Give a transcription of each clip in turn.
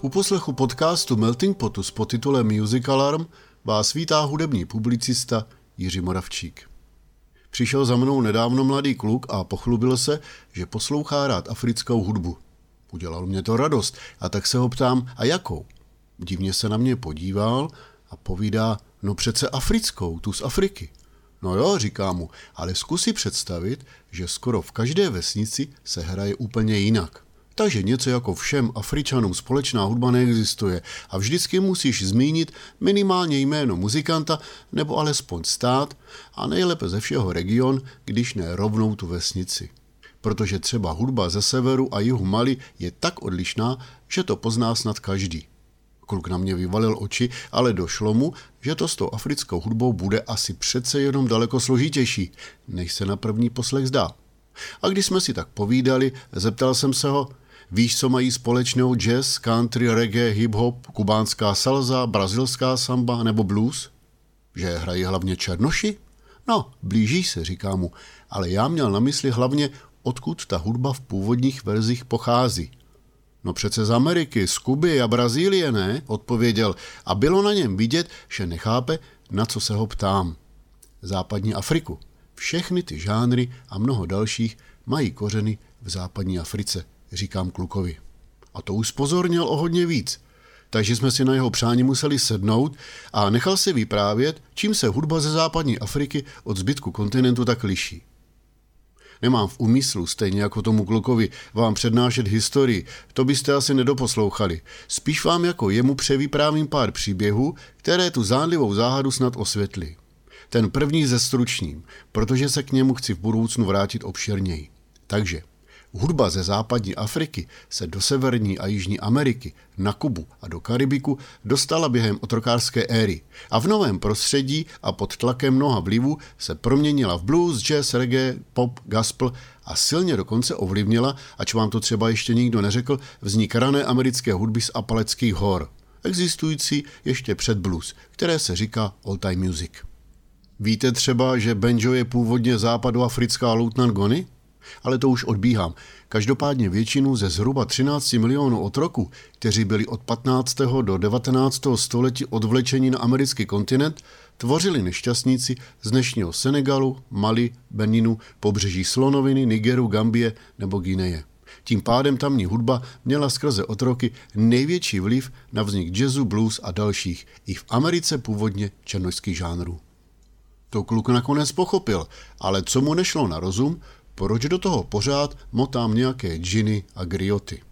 U poslechu podcastu Melting Potu s podtitulem Music Alarm vás vítá hudební publicista Jiří Moravčík. Přišel za mnou nedávno mladý kluk a pochlubil se, že poslouchá rád africkou hudbu. Udělal mě to radost a tak se ho ptám, a jakou? Divně se na mě podíval a povídá, no přece africkou, tu z Afriky. No jo, říká mu, ale zkus si představit, že skoro v každé vesnici se hraje úplně jinak. Takže něco jako všem Afričanům společná hudba neexistuje a vždycky musíš zmínit minimálně jméno muzikanta nebo alespoň stát a nejlépe ze všeho region, když ne rovnou tu vesnici. Protože třeba hudba ze severu a jihu Mali je tak odlišná, že to pozná snad každý. Kluk na mě vyvalil oči, ale došlo mu, že to s tou africkou hudbou bude asi přece jenom daleko složitější, než se na první poslech zdá. A když jsme si tak povídali, zeptal jsem se ho, víš, co mají společnou jazz, country, reggae, hip-hop, kubánská salsa, brazilská samba nebo blues? Že hrají hlavně černoši? No, blíží se, říká mu, ale já měl na mysli hlavně, odkud ta hudba v původních verzích pochází. No přece z Ameriky, z Kuby a Brazílie, ne? Odpověděl a bylo na něm vidět, že nechápe, na co se ho ptám. Západní Afriku. Všechny ty žánry a mnoho dalších mají kořeny v západní Africe, říkám klukovi. A to už pozorněl o hodně víc. Takže jsme si na jeho přání museli sednout a nechal si vyprávět, čím se hudba ze západní Afriky od zbytku kontinentu tak liší. Nemám v úmyslu, stejně jako tomu klukovi, vám přednášet historii, to byste asi nedoposlouchali. Spíš vám jako jemu převyprávím pár příběhů, které tu zánlivou záhadu snad osvětlí. Ten první zestručním, protože se k němu chci v budoucnu vrátit obširněji. Takže hudba ze západní Afriky se do severní a jižní Ameriky, na Kubu a do Karibiku dostala během otrokářské éry a v novém prostředí a pod tlakem mnoha vlivů se proměnila v blues, jazz, reggae, pop, gospel a silně dokonce ovlivnila, ač vám to třeba ještě nikdo neřekl, vznik rané americké hudby z Apalackých hor, existující ještě před blues, které se říká old-time music. Víte třeba, že banjo je původně západoafrická loutna Ngoni? Ale to už odbíhám. Každopádně většinu ze zhruba 13 milionů otroků, kteří byli od 15. do 19. století odvlečeni na americký kontinent, tvořili nešťastníci z dnešního Senegalu, Mali, Beninu, pobřeží Slonoviny, Nigeru, Gambie nebo Guineje. Tím pádem tamní hudba měla skrze otroky největší vliv na vznik jazzu, blues a dalších, i v Americe původně černošských žánrů. To kluk nakonec pochopil, ale co mu nešlo na rozum, proč do toho pořád motám nějaké džiny a grioty?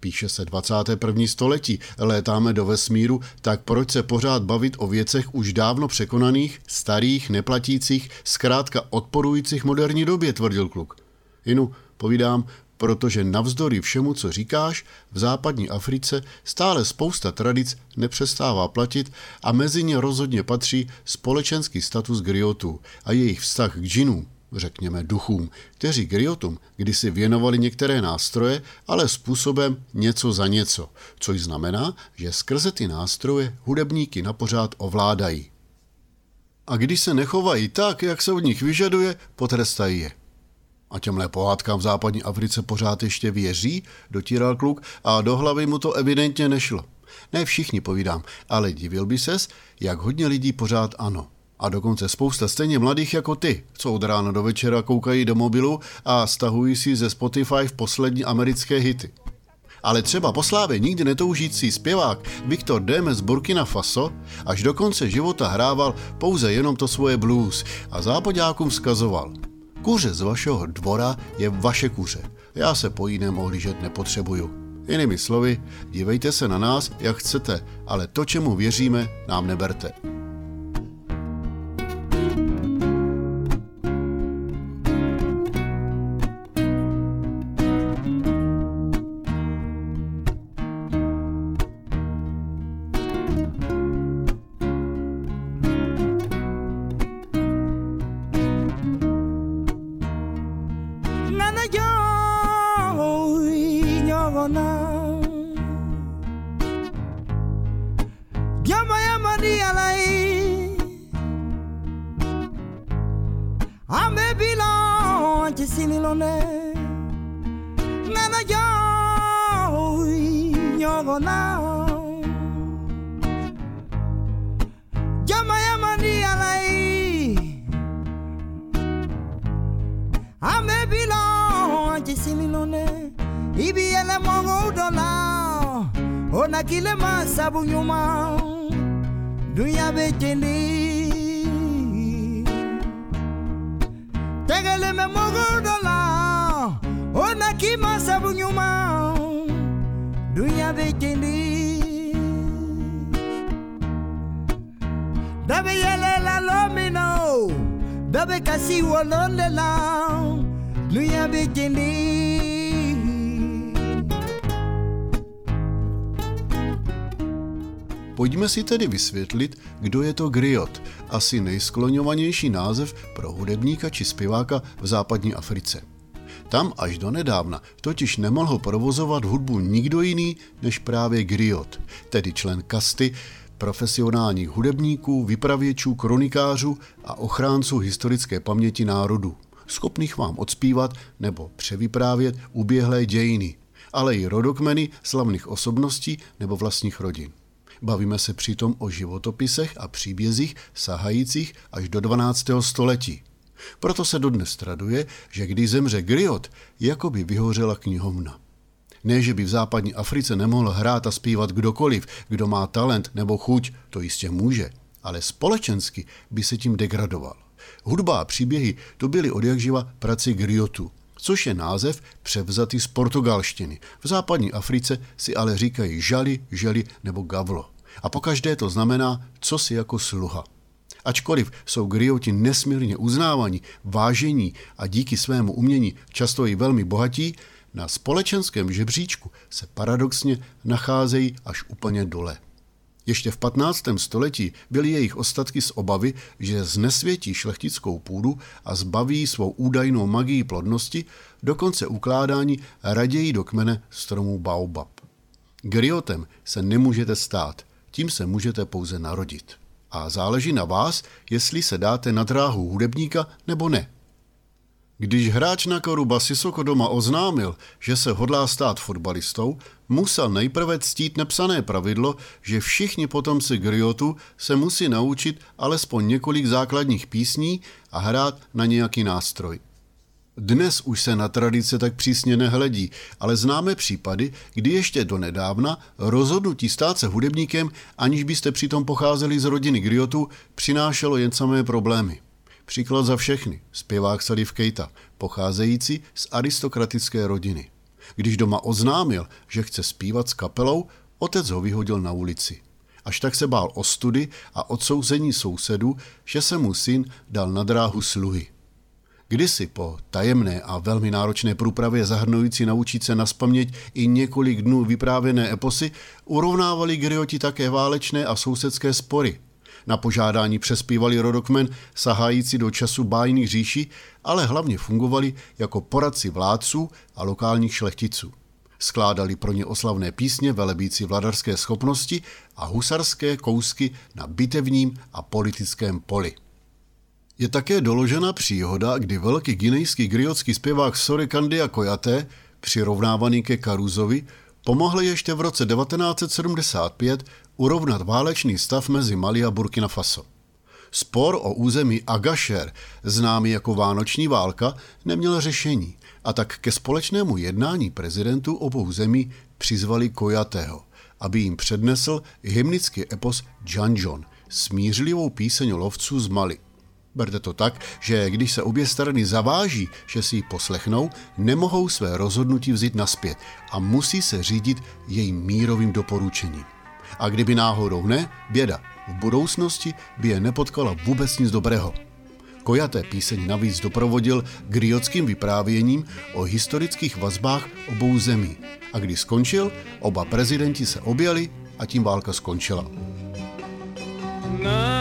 Píše se 21. století, létáme do vesmíru, tak proč se pořád bavit o věcech už dávno překonaných, starých, neplatících, zkrátka odporujících moderní době, tvrdil kluk. Jinu, povídám, protože navzdory všemu, co říkáš, v západní Africe stále spousta tradic nepřestává platit a mezi ně rozhodně patří společenský status griotů a jejich vztah k džinům, řekněme duchům, kteří griotům kdysi věnovali některé nástroje, ale způsobem něco za něco, což znamená, že skrze ty nástroje hudebníky napořád ovládají. A když se nechovají tak, jak se od nich vyžaduje, potrestají je. A těmhle pohádkám v západní Africe pořád ještě věří, dotíral kluk a do hlavy mu to evidentně nešlo. Ne všichni, povídám, ale divil by ses, jak hodně lidí pořád ano. A dokonce spousta stejně mladých jako ty, co od rána do večera koukají do mobilu a stahují si ze Spotify v poslední americké hity. Ale třeba po slávě nikdy netoužící zpěvák Viktor Demes z Burkina Faso až do konce života hrával pouze jenom to svoje blues a zápaďákům vzkazoval. Kuře z vašeho dvora je vaše kuře, já se po jiném ohlížet nepotřebuju. Jinými slovy, dívejte se na nás, jak chcete, ale to, čemu věříme, nám neberte. Now tisinone ibi ele mongo dola ona kile masabu nyuma dunya bejeni tegele me mongo dola ona kile masabu nyuma dunya bejeni dabe yele la lomino dabe kasi wolonde la luya bejeni. Pojďme si tedy vysvětlit, kdo je to griot, asi nejskloňovanější název pro hudebníka či zpěváka v západní Africe. Tam až donedávna totiž nemohl provozovat hudbu nikdo jiný než právě griot, tedy člen kasty profesionálních hudebníků, vypravěčů, kronikářů a ochránců historické paměti národu, schopných vám odspívat nebo převyprávět uběhlé dějiny, ale i rodokmeny slavných osobností nebo vlastních rodin. Bavíme se přitom o životopisech a příbězích sahajících až do 12. století. Proto se dodnes traduje, že když zemře griot, jako by vyhořela knihovna. Ne, že by v západní Africe nemohl hrát a zpívat kdokoliv, kdo má talent nebo chuť, to jistě může, ale společensky by se tím degradoval. Hudba a příběhy to byly odjakživa prací griotů, což je název převzatý z portugalštiny. V západní Africe si ale říkají žali, želi nebo gavlo. A pokaždé to znamená, co si jako sluha. Ačkoliv jsou grioti nesmírně uznávaní, vážení a díky svému umění často i velmi bohatí, na společenském žebříčku se paradoxně nacházejí až úplně dole. Ještě v 15. století byly jejich ostatky z obavy, že znesvětí šlechtickou půdu a zbaví svou údajnou magii plodnosti, dokonce ukládání raději do kmene stromů baobab. Griotem se nemůžete stát, tím se můžete pouze narodit. A záleží na vás, jestli se dáte na dráhu hudebníka nebo ne. Když hráč na koru Basisoko doma oznámil, že se hodlá stát fotbalistou, musel nejprve ctít nepsané pravidlo, že všichni potomci griotu se musí naučit alespoň několik základních písní a hrát na nějaký nástroj. Dnes už se na tradice tak přísně nehledí, ale známe případy, kdy ještě donedávna rozhodnutí stát se hudebníkem, aniž byste přitom pocházeli z rodiny griotu, přinášelo jen samé problémy. Příklad za všechny, zpěvák Salif Keita, pocházející z aristokratické rodiny. Když doma oznámil, že chce zpívat s kapelou, otec ho vyhodil na ulici. Až tak se bál ostudy a odsouzení sousedů, že se mu syn dal na dráhu sluhy. Kdysi po tajemné a velmi náročné průpravě zahrnující naučit se naspaměť i několik dnů vyprávěné eposy, urovnávali grioti také válečné a sousedské spory. Na požádání přespívali rodokmen sahající do času bájných říši, ale hlavně fungovali jako poradci vládců a lokálních šlechticů. Skládali pro ně oslavné písně velebící vladarské schopnosti a husarské kousky na bitevním a politickém poli. Je také doložena příhoda, kdy velký guinejský griotský zpěvák Sory Kandia Kouyaté, přirovnávaný ke Karuzovi, pomohl ještě v roce 1975 urovnat válečný stav mezi Mali a Burkina Faso. Spor o území Agacher, známý jako Vánoční válka, neměl řešení a tak ke společnému jednání prezidentů obou zemí přizvali Koyatého, aby jim přednesl hymnický epos Djanjon, smířlivou píseň lovců z Mali. Berte to tak, že když se obě strany zaváží, že si ji poslechnou, nemohou své rozhodnutí vzít nazpět a musí se řídit jejím mírovým doporučením. A kdyby náhodou ne, běda, v budoucnosti by je nepotkala vůbec nic dobrého. Kouyaté píseň navíc doprovodil griotským vyprávěním o historických vazbách obou zemí. A když skončil, oba prezidenti se objali a tím válka skončila. No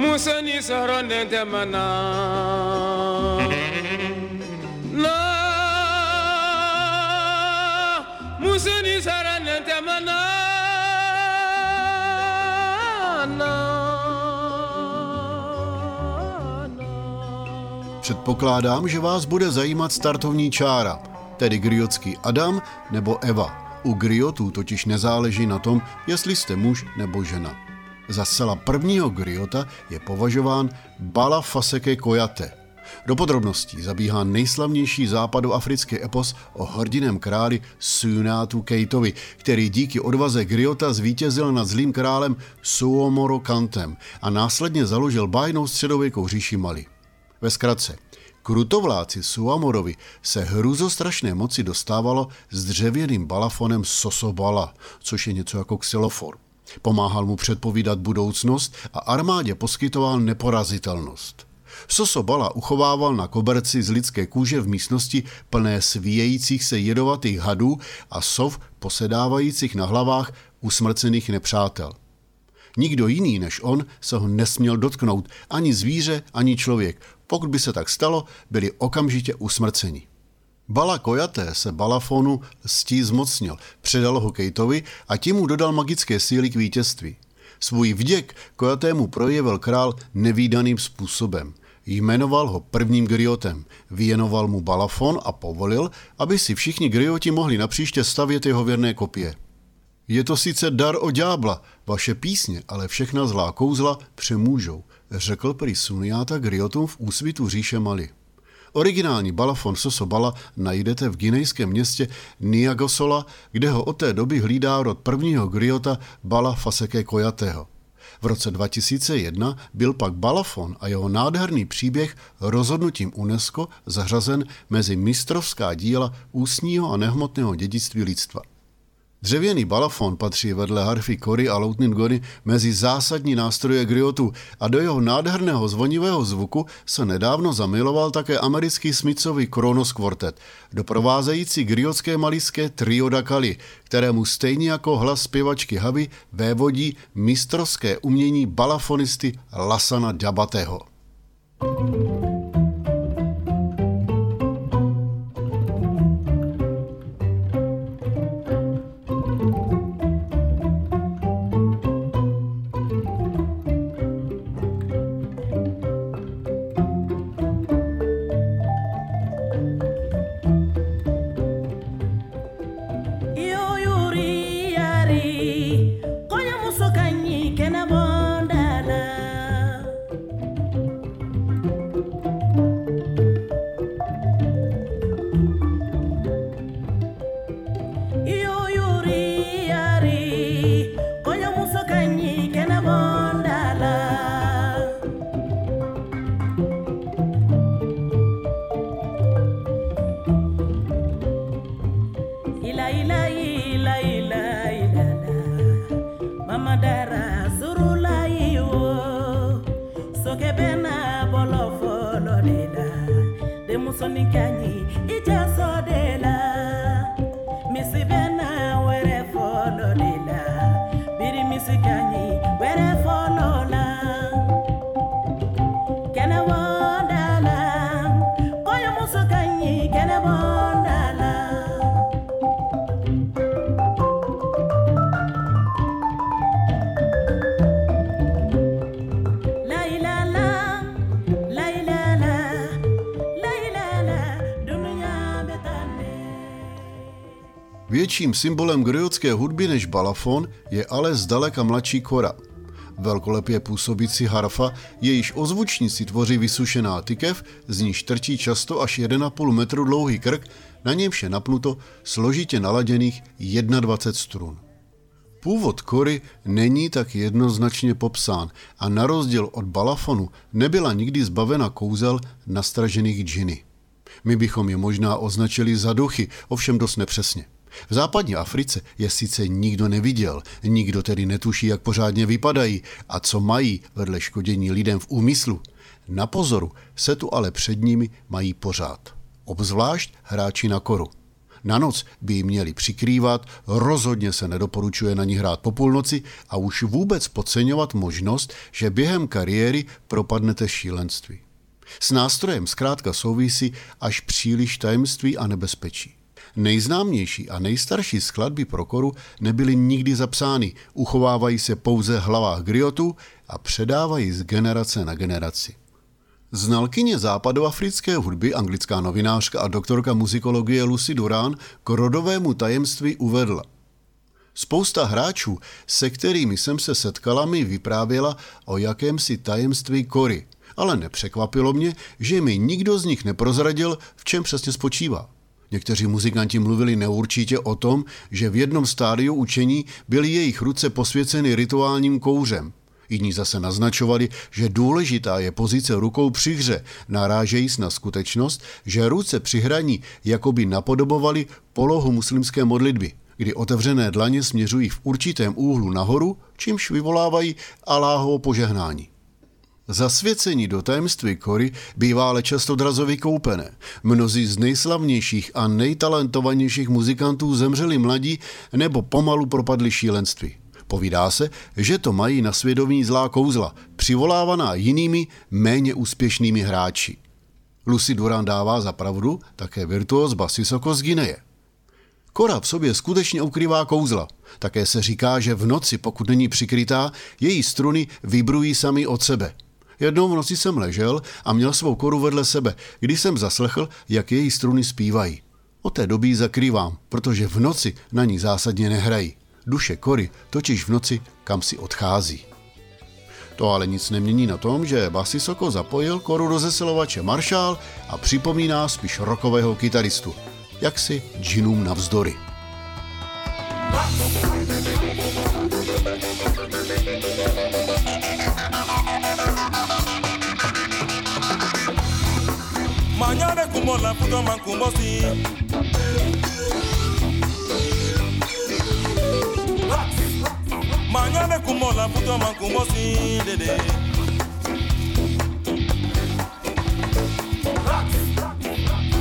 Musoni soro nente mana na Musoni soro nente mana na. Předpokládám, že vás bude zajímat startovní čára, tedy griotský Adam nebo Eva. U griotů totiž nezáleží na tom, jestli jste muž nebo žena. Za zcela prvního griota je považován Bala Fasséké Kouyaté. Do podrobností zabíhá nejslavnější západoafrický epos o hrdiném králi Sundiata Keitovi, který díky odvaze griota zvítězil nad zlým králem Soumaoro Kantem a následně založil bájnou středověkou říši Mali. Ve zkratce, krutovláci Soumaorovi se hrůzostrašné moci dostávalo s dřevěným balafonem Sosso Bala, což je něco jako xylofor. Pomáhal mu předpovídat budoucnost a armádě poskytoval neporazitelnost. Sosso Bala uchovával na koberci z lidské kůže v místnosti plné svíjejících se jedovatých hadů a sov posedávajících na hlavách usmrcených nepřátel. Nikdo jiný než on se ho nesměl dotknout, ani zvíře, ani člověk. Pokud by se tak stalo, byli okamžitě usmrceni. Bala Kouyaté se Balafonu ctí zmocnil, předal ho Keitovi a tím mu dodal magické síly k vítězství. Svůj vděk Kojatému projevil král nevídaným způsobem. Jmenoval ho prvním griotem, věnoval mu Balafon a povolil, aby si všichni grioti mohli napříště stavět jeho věrné kopie. Je to sice dar od ďábla, vaše písně, ale všechna zlá kouzla přemůžou, řekl prý Sundiata griotům v úsvitu říše Mali. Originální balafon Sosso Bala najdete v guinejském městě Niagosola, kde ho od té doby hlídá rod prvního griota Bala Fasséké Kouyatého. V roce 2001 byl pak balafon a jeho nádherný příběh rozhodnutím UNESCO zařazen mezi mistrovská díla ústního a nehmotného dědictví lidstva. Dřevěný balafon patří vedle harfy Kory a loutny Ngoni mezi zásadní nástroje griotu a do jeho nádherného zvonivého zvuku se nedávno zamiloval také americký Smithsův Kronos Quartet, doprovázející griotské malijské trio Da Kali, kterému stejně jako hlas zpěvačky Havy vévodí mistrovské umění balafonisty Lassana Diabateho. Větším symbolem griotské hudby než balafon je ale zdaleka mladší kora. Velkolepě působící harfa, jejíž ozvučníci tvoří vysušená tykev, z níž trčí často až 1,5 metru dlouhý krk, na němž je napnuto složitě naladěných 21 strun. Původ kory není tak jednoznačně popsán a na rozdíl od balafonu nebyla nikdy zbavena kouzel nastražených džiny. My bychom je možná označili za duchy, ovšem dost nepřesně. V západní Africe je sice nikdo neviděl, nikdo tedy netuší, jak pořádně vypadají a co mají vedle škodění lidem v úmyslu. Na pozoru se tu ale před nimi mají pořád. Obzvlášť hráči na koru. Na noc by ji měli přikrývat, rozhodně se nedoporučuje na ní hrát po půlnoci a už vůbec podceňovat možnost, že během kariéry propadnete šílenství. S nástrojem zkrátka souvisí až příliš tajemství a nebezpečí. Nejznámější a nejstarší skladby pro koru nebyly nikdy zapsány, uchovávají se pouze v hlavách griotů a předávají z generace na generaci. Znalkyně západoafrické hudby, anglická novinářka a doktorka muzikologie Lucy Durán k rodovému tajemství uvedla: spousta hráčů, se kterými jsem se setkala, mi vyprávěla o jakémsi tajemství kory, ale nepřekvapilo mě, že mi nikdo z nich neprozradil, v čem přesně spočívá. Někteří muzikanti mluvili neurčitě o tom, že v jednom stádiu učení byly jejich ruce posvěceny rituálním kouřem. Jiní zase naznačovali, že důležitá je pozice rukou při hře, narážejíc na skutečnost, že ruce při hraní jakoby napodobovaly polohu muslimské modlitby, kdy otevřené dlaně směřují v určitém úhlu nahoru, čímž vyvolávají Alláhovo požehnání. Zasvěcení do tajemství kory bývá ale často drazově koupené. Mnozí z nejslavnějších a nejtalentovanějších muzikantů zemřeli mladí nebo pomalu propadli šílenství. Povídá se, že to mají na svědomí zlá kouzla, přivolávaná jinými, méně úspěšnými hráči. Lucy Durán dává za pravdu také virtuóz Basisoko z Guineje. Kora v sobě skutečně ukrývá kouzla. Také se říká, že v noci, pokud není přikrytá, její struny vibrují sami od sebe. Jednou v noci jsem ležel a měl svou koru vedle sebe, když jsem zaslechl, jak její struny zpívají. Od té doby ji zakrývám, protože v noci na ní zásadně nehrají. Duše kory totiž v noci kam si odchází. To ale nic nemění na tom, že Basisoko zapojil koru do zesilovače maršál a připomíná spíš rockového kytaristu. Jaksi džinům navzdory.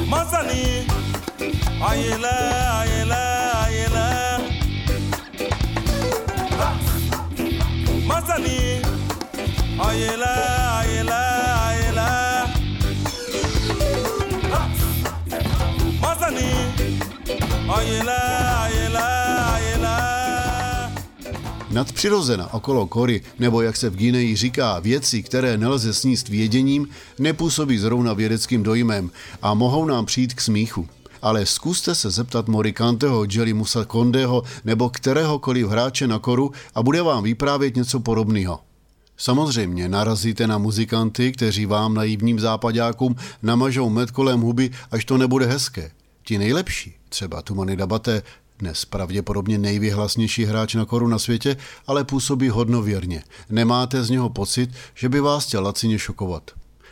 Masani ayela ayela ayela Masani ayela ayela ayela Masani ayela ayela ayela. Nadpřirozena okolo kory, nebo jak se v Guineji říká, věci, které nelze sníst věděním, nepůsobí zrovna vědeckým dojmem a mohou nám přijít k smíchu. Ale zkuste se zeptat Soury Kanteho, Jiří Musa Kondeho nebo kteréhokoliv hráče na koru a bude vám vyprávět něco podobného. Samozřejmě narazíte na muzikanty, kteří vám naivním západákům namažou med kolem huby, až to nebude hezké. Ti nejlepší, třeba Tumani Dabaté, dnes pravděpodobně nejvyhlasnější hráč na koru na světě, ale působí hodnověrně. Nemáte z něho pocit, že by vás chtěl lacině šokovat.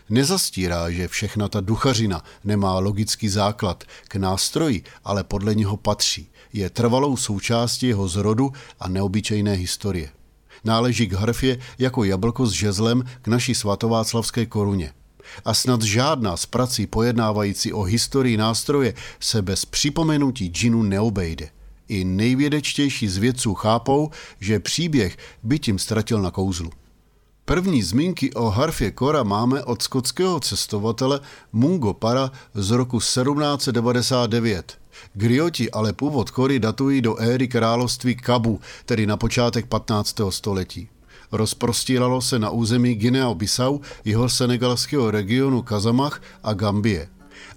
Nezastírá, že všechna ta duchařina nemá logický základ. K nástroji ale podle něho patří. Je trvalou součástí jeho zrodu a neobyčejné historie. Náleží k harfě jako jablko s žezlem k naší svatováclavské koruně. A snad žádná z prací pojednávající o historii nástroje se bez připomenutí džinu neobejde. I nejvědečtější z vědců chápou, že příběh by tím ztratil na kouzlu. První zmínky o harfě kora máme od skotského cestovatele Mungo Para z roku 1799. Grioti ale původ kory datují do éry království Kabu, tedy na počátek 15. století. Rozprostíralo se na území Guinea-Bissau, jeho senegalského regionu Kazamach a Gambie.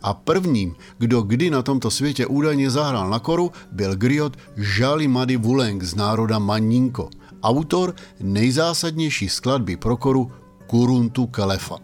A prvním, kdo kdy na tomto světě údajně zahrál na koru, byl griot Jalimadi Wuleng z národa Maninko, autor nejzásadnější skladby pro koru Kuruntu Kalefa.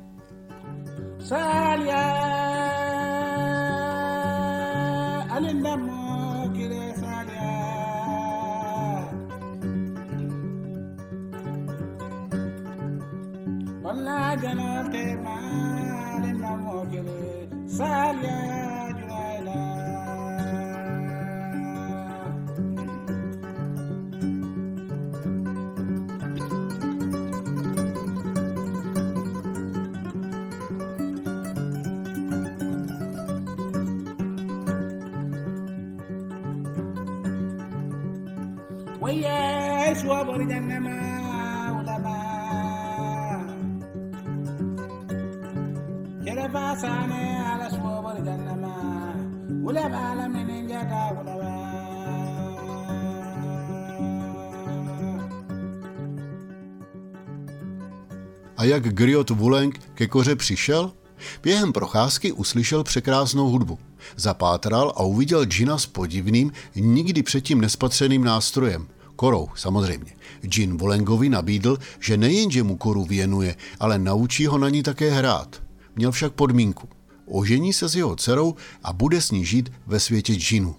Waye suwa bori jannama ulama Kera basane ala suwa bori jannama ulama alamin jata ulama A jak Griot Vuleng ke Koře přišel? Během procházky uslyšel překrásnou hudbu. Zapátral a uviděl džina s podivným, nikdy předtím nespatřeným nástrojem. Korou, samozřejmě. Džin Vulengovi nabídl, že nejenže mu koru věnuje, ale naučí ho na ní také hrát. Měl však podmínku. Ožení se s jeho dcerou a bude s ní žít ve světě džinů.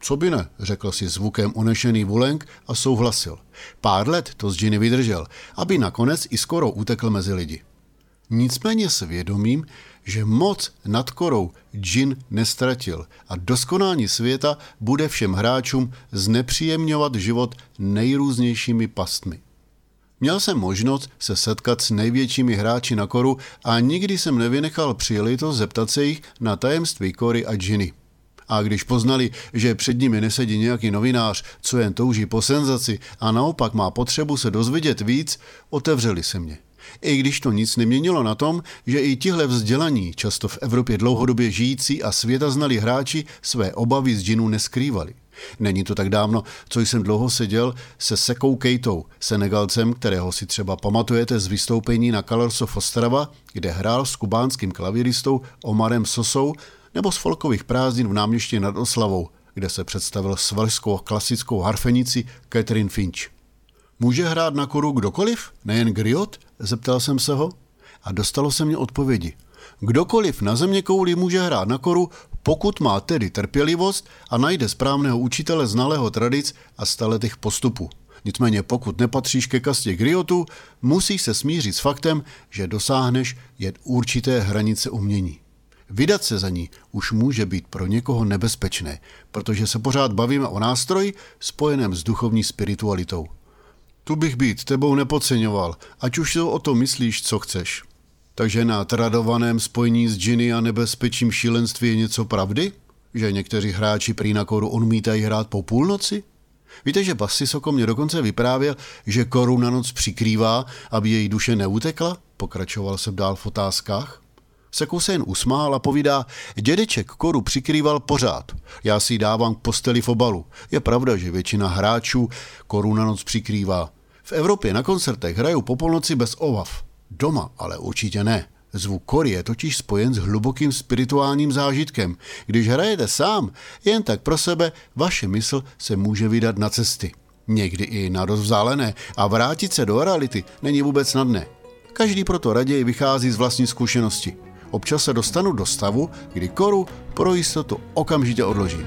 Co by ne, řekl si zvukem unešený Vuleng a souhlasil. Pár let to s džiny vydržel, aby nakonec i s korou utekl mezi lidi. Nicméně s vědomím, že moc nad korou džin nestratil a doskonální světa bude všem hráčům znepříjemňovat život nejrůznějšími pastmi. Měl jsem možnost se setkat s největšími hráči na koru a nikdy jsem nevynechal příležitost zeptat se jich na tajemství kory a džiny. A když poznali, že před nimi nesedí nějaký novinář, co jen touží po senzaci a naopak má potřebu se dozvědět víc, otevřeli se mě. I když to nic neměnilo na tom, že i tihle vzdělaní, často v Evropě dlouhodobě žijící a světa znali hráči, své obavy z džinů neskrývali. Není to tak dávno, co jsem dlouho seděl se Seckou Keitou, Senegalcem, kterého si třeba pamatujete z vystoupení na Colors of Ostrava, kde hrál s kubánským klavíristou Omarem Sosou, nebo z folkových prázdnin v Náměšti nad Oslavou, kde se představil s velšskou klasickou harfenici Catherine Finch. Může hrát na koru kdokoliv, nejen griot? Zeptal jsem se ho a dostalo se mě odpovědi. Kdokoliv na zeměkouli může hrát na koru, pokud má tedy trpělivost a najde správného učitele znalého tradic a staletých postupů. Nicméně pokud nepatříš ke kastě griotů, musíš se smířit s faktem, že dosáhneš jen určité hranice umění. Vydat se za ní už může být pro někoho nebezpečné, protože se pořád bavíme o nástroji spojeném s duchovní spiritualitou. Tu bych být tebou nepodceňoval, ať už o to myslíš, co chceš. Takže na tradovaném spojení s džiny a nebezpečím šílenství je něco pravdy? Že někteří hráči prý na koru odmítají hrát po půlnoci? Víte, že Basisoko mě dokonce vyprávěl, že koru na noc přikrývá, aby její duše neutekla? Pokračoval jsem dál v otázkách. Sekou se jen usmál a povídá, dědeček koru přikrýval pořád. Já si ji dávám k posteli v obalu. Je pravda, že většina hráčů koru na noc přikrývá. V Evropě na koncertech hrajou po polnoci bez obav. Doma ale určitě ne. Zvuk kory je totiž spojen s hlubokým spirituálním zážitkem. Když hrajete sám, jen tak pro sebe, vaše mysl se může vydat na cesty. Někdy i na rozvzálené a vrátit se do reality není vůbec snadné. Každý proto raději vychází z vlastní zkušenosti. Občas se dostanu do stavu, kdy koru pro jistotu okamžitě odložím.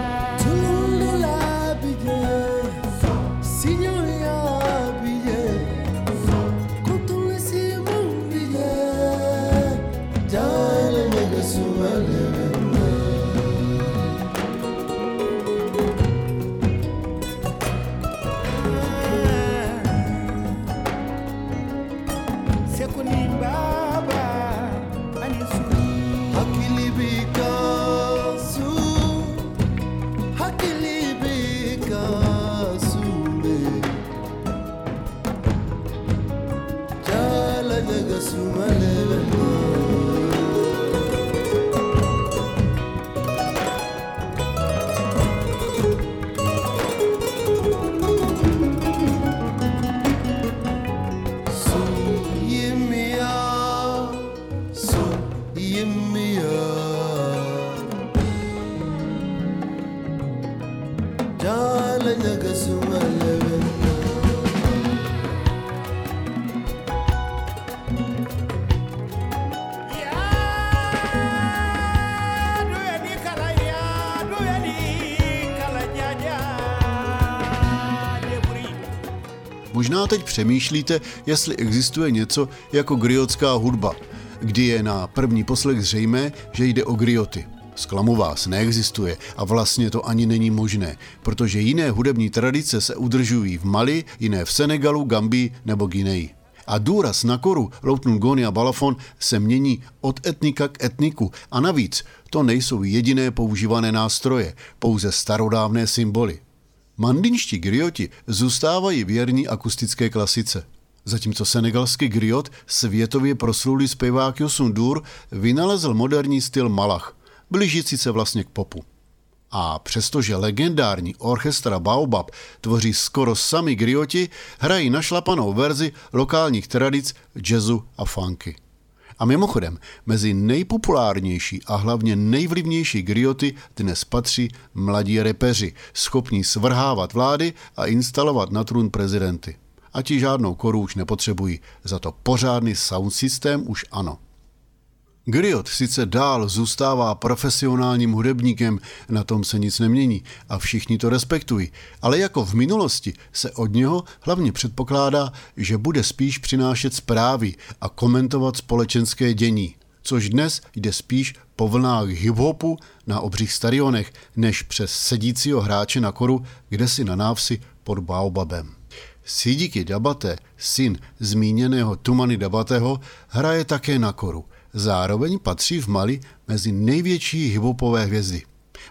Second Možná teď přemýšlíte, jestli existuje něco jako griotská hudba, kdy je na první poslech zřejmé, že jde o grioty. Zklamu vás, neexistuje a vlastně to ani není možné, protože jiné hudební tradice se udržují v Mali, jiné v Senegalu, Gambii nebo Guineji. A důraz na koru, loutnu Ngoni a balafon se mění od etnika k etniku a navíc to nejsou jediné používané nástroje, pouze starodávné symboly. Mandinští grioti zůstávají věrní akustické klasice. Zatímco senegalský griot světově proslulý zpěvák Youssou N'Dour vynalezl moderní styl malach, blížící se vlastně k popu. A přestože legendární orchestra Baobab tvoří skoro sami grioti, hrají našlapanou verzi lokálních tradic jazzu a funky. A mimochodem, mezi nejpopulárnější a hlavně nejvlivnější grioty dnes patří mladí repeři, schopní svrhávat vlády a instalovat na trůn prezidenty. A ti žádnou koru už nepotřebují, za to pořádný sound systém už ano. Griot sice dál zůstává profesionálním hudebníkem, na tom se nic nemění a všichni to respektují, ale jako v minulosti se od něho hlavně předpokládá, že bude spíš přinášet zprávy a komentovat společenské dění, což dnes jde spíš po vlnách hip-hopu na obřích stadionech, než přes sedícího hráče na koru, kde si na návsi pod Baobabem. Sidiki Dabaté, syn zmíněného Tumani Dabateho, hraje také na koru. Zároveň patří v Mali mezi největší hiphopové hvězdy.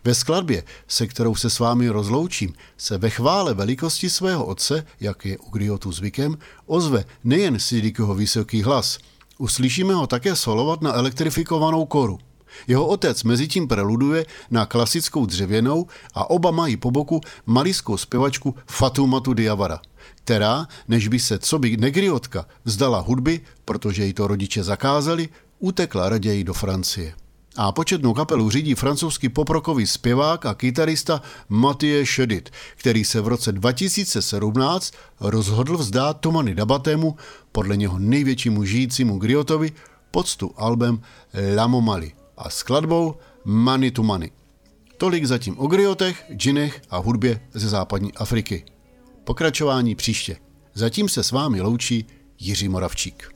Ve skladbě, se kterou se s vámi rozloučím, se ve chvále velikosti svého otce, jak je u griotu zvykem, ozve nejen Sidikiho vysoký hlas. Uslyšíme ho také solovat na elektrifikovanou koru. Jeho otec mezitím preluduje na klasickou dřevěnou a oba mají po boku malijskou zpěvačku Fatoumatu Diawara, která, než by se coby negriotka vzdala hudby, protože jí to rodiče zakázali, utekla raději do Francie. A početnou kapelu řídí francouzský poprokový zpěvák a kytarista Mathieu Chedid, který se v roce 2017 rozhodl vzdát Tumani Dabatému, podle něho největšímu žijícímu griotovi, poctu albem L'Amo Mali a skladbou Mani tu Mani. Tolik zatím o griotech, džinech a hudbě ze západní Afriky. Pokračování příště. Zatím se s vámi loučí Jiří Moravčík.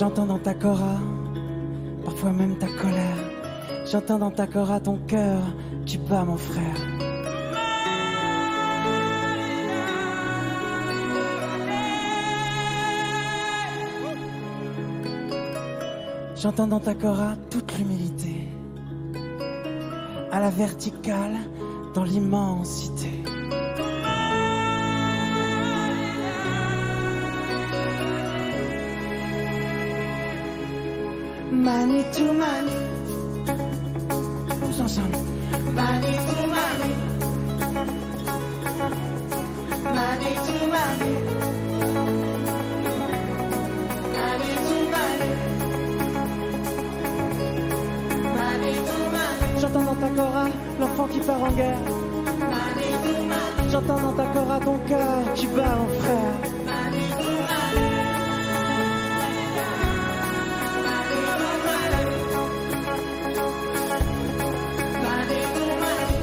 J'entends dans ta kora, parfois même ta colère. J'entends dans ta kora ton cœur, tu bats mon frère. J'entends dans ta kora toute l'humilité, à la verticale, dans l'immensité. Mani tu mani, tous ensemble. Mani tu mani, mani tu mani, mani tu mani, mani tu mani. J'entends dans ta kora l'enfant qui part en guerre. Mani tu mani, j'entends dans ta kora ton cœur qui bat en frère.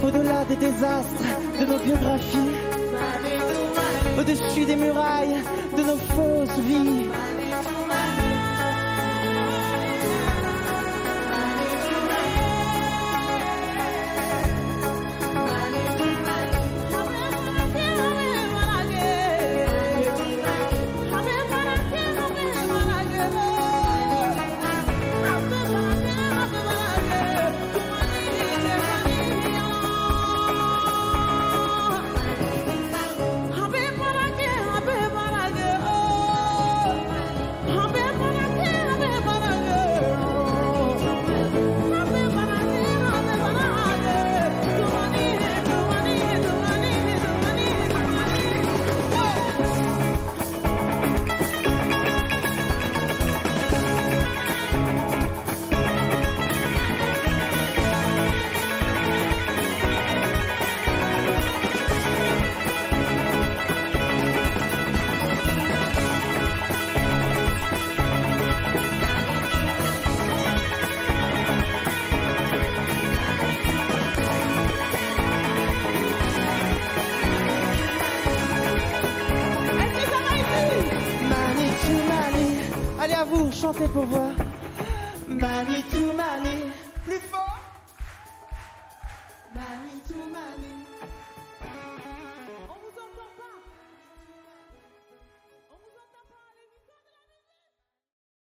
Au-delà des désastres de nos biographies, au-dessus des murailles de nos fausses vies. chanter pour voir Mali to Mali.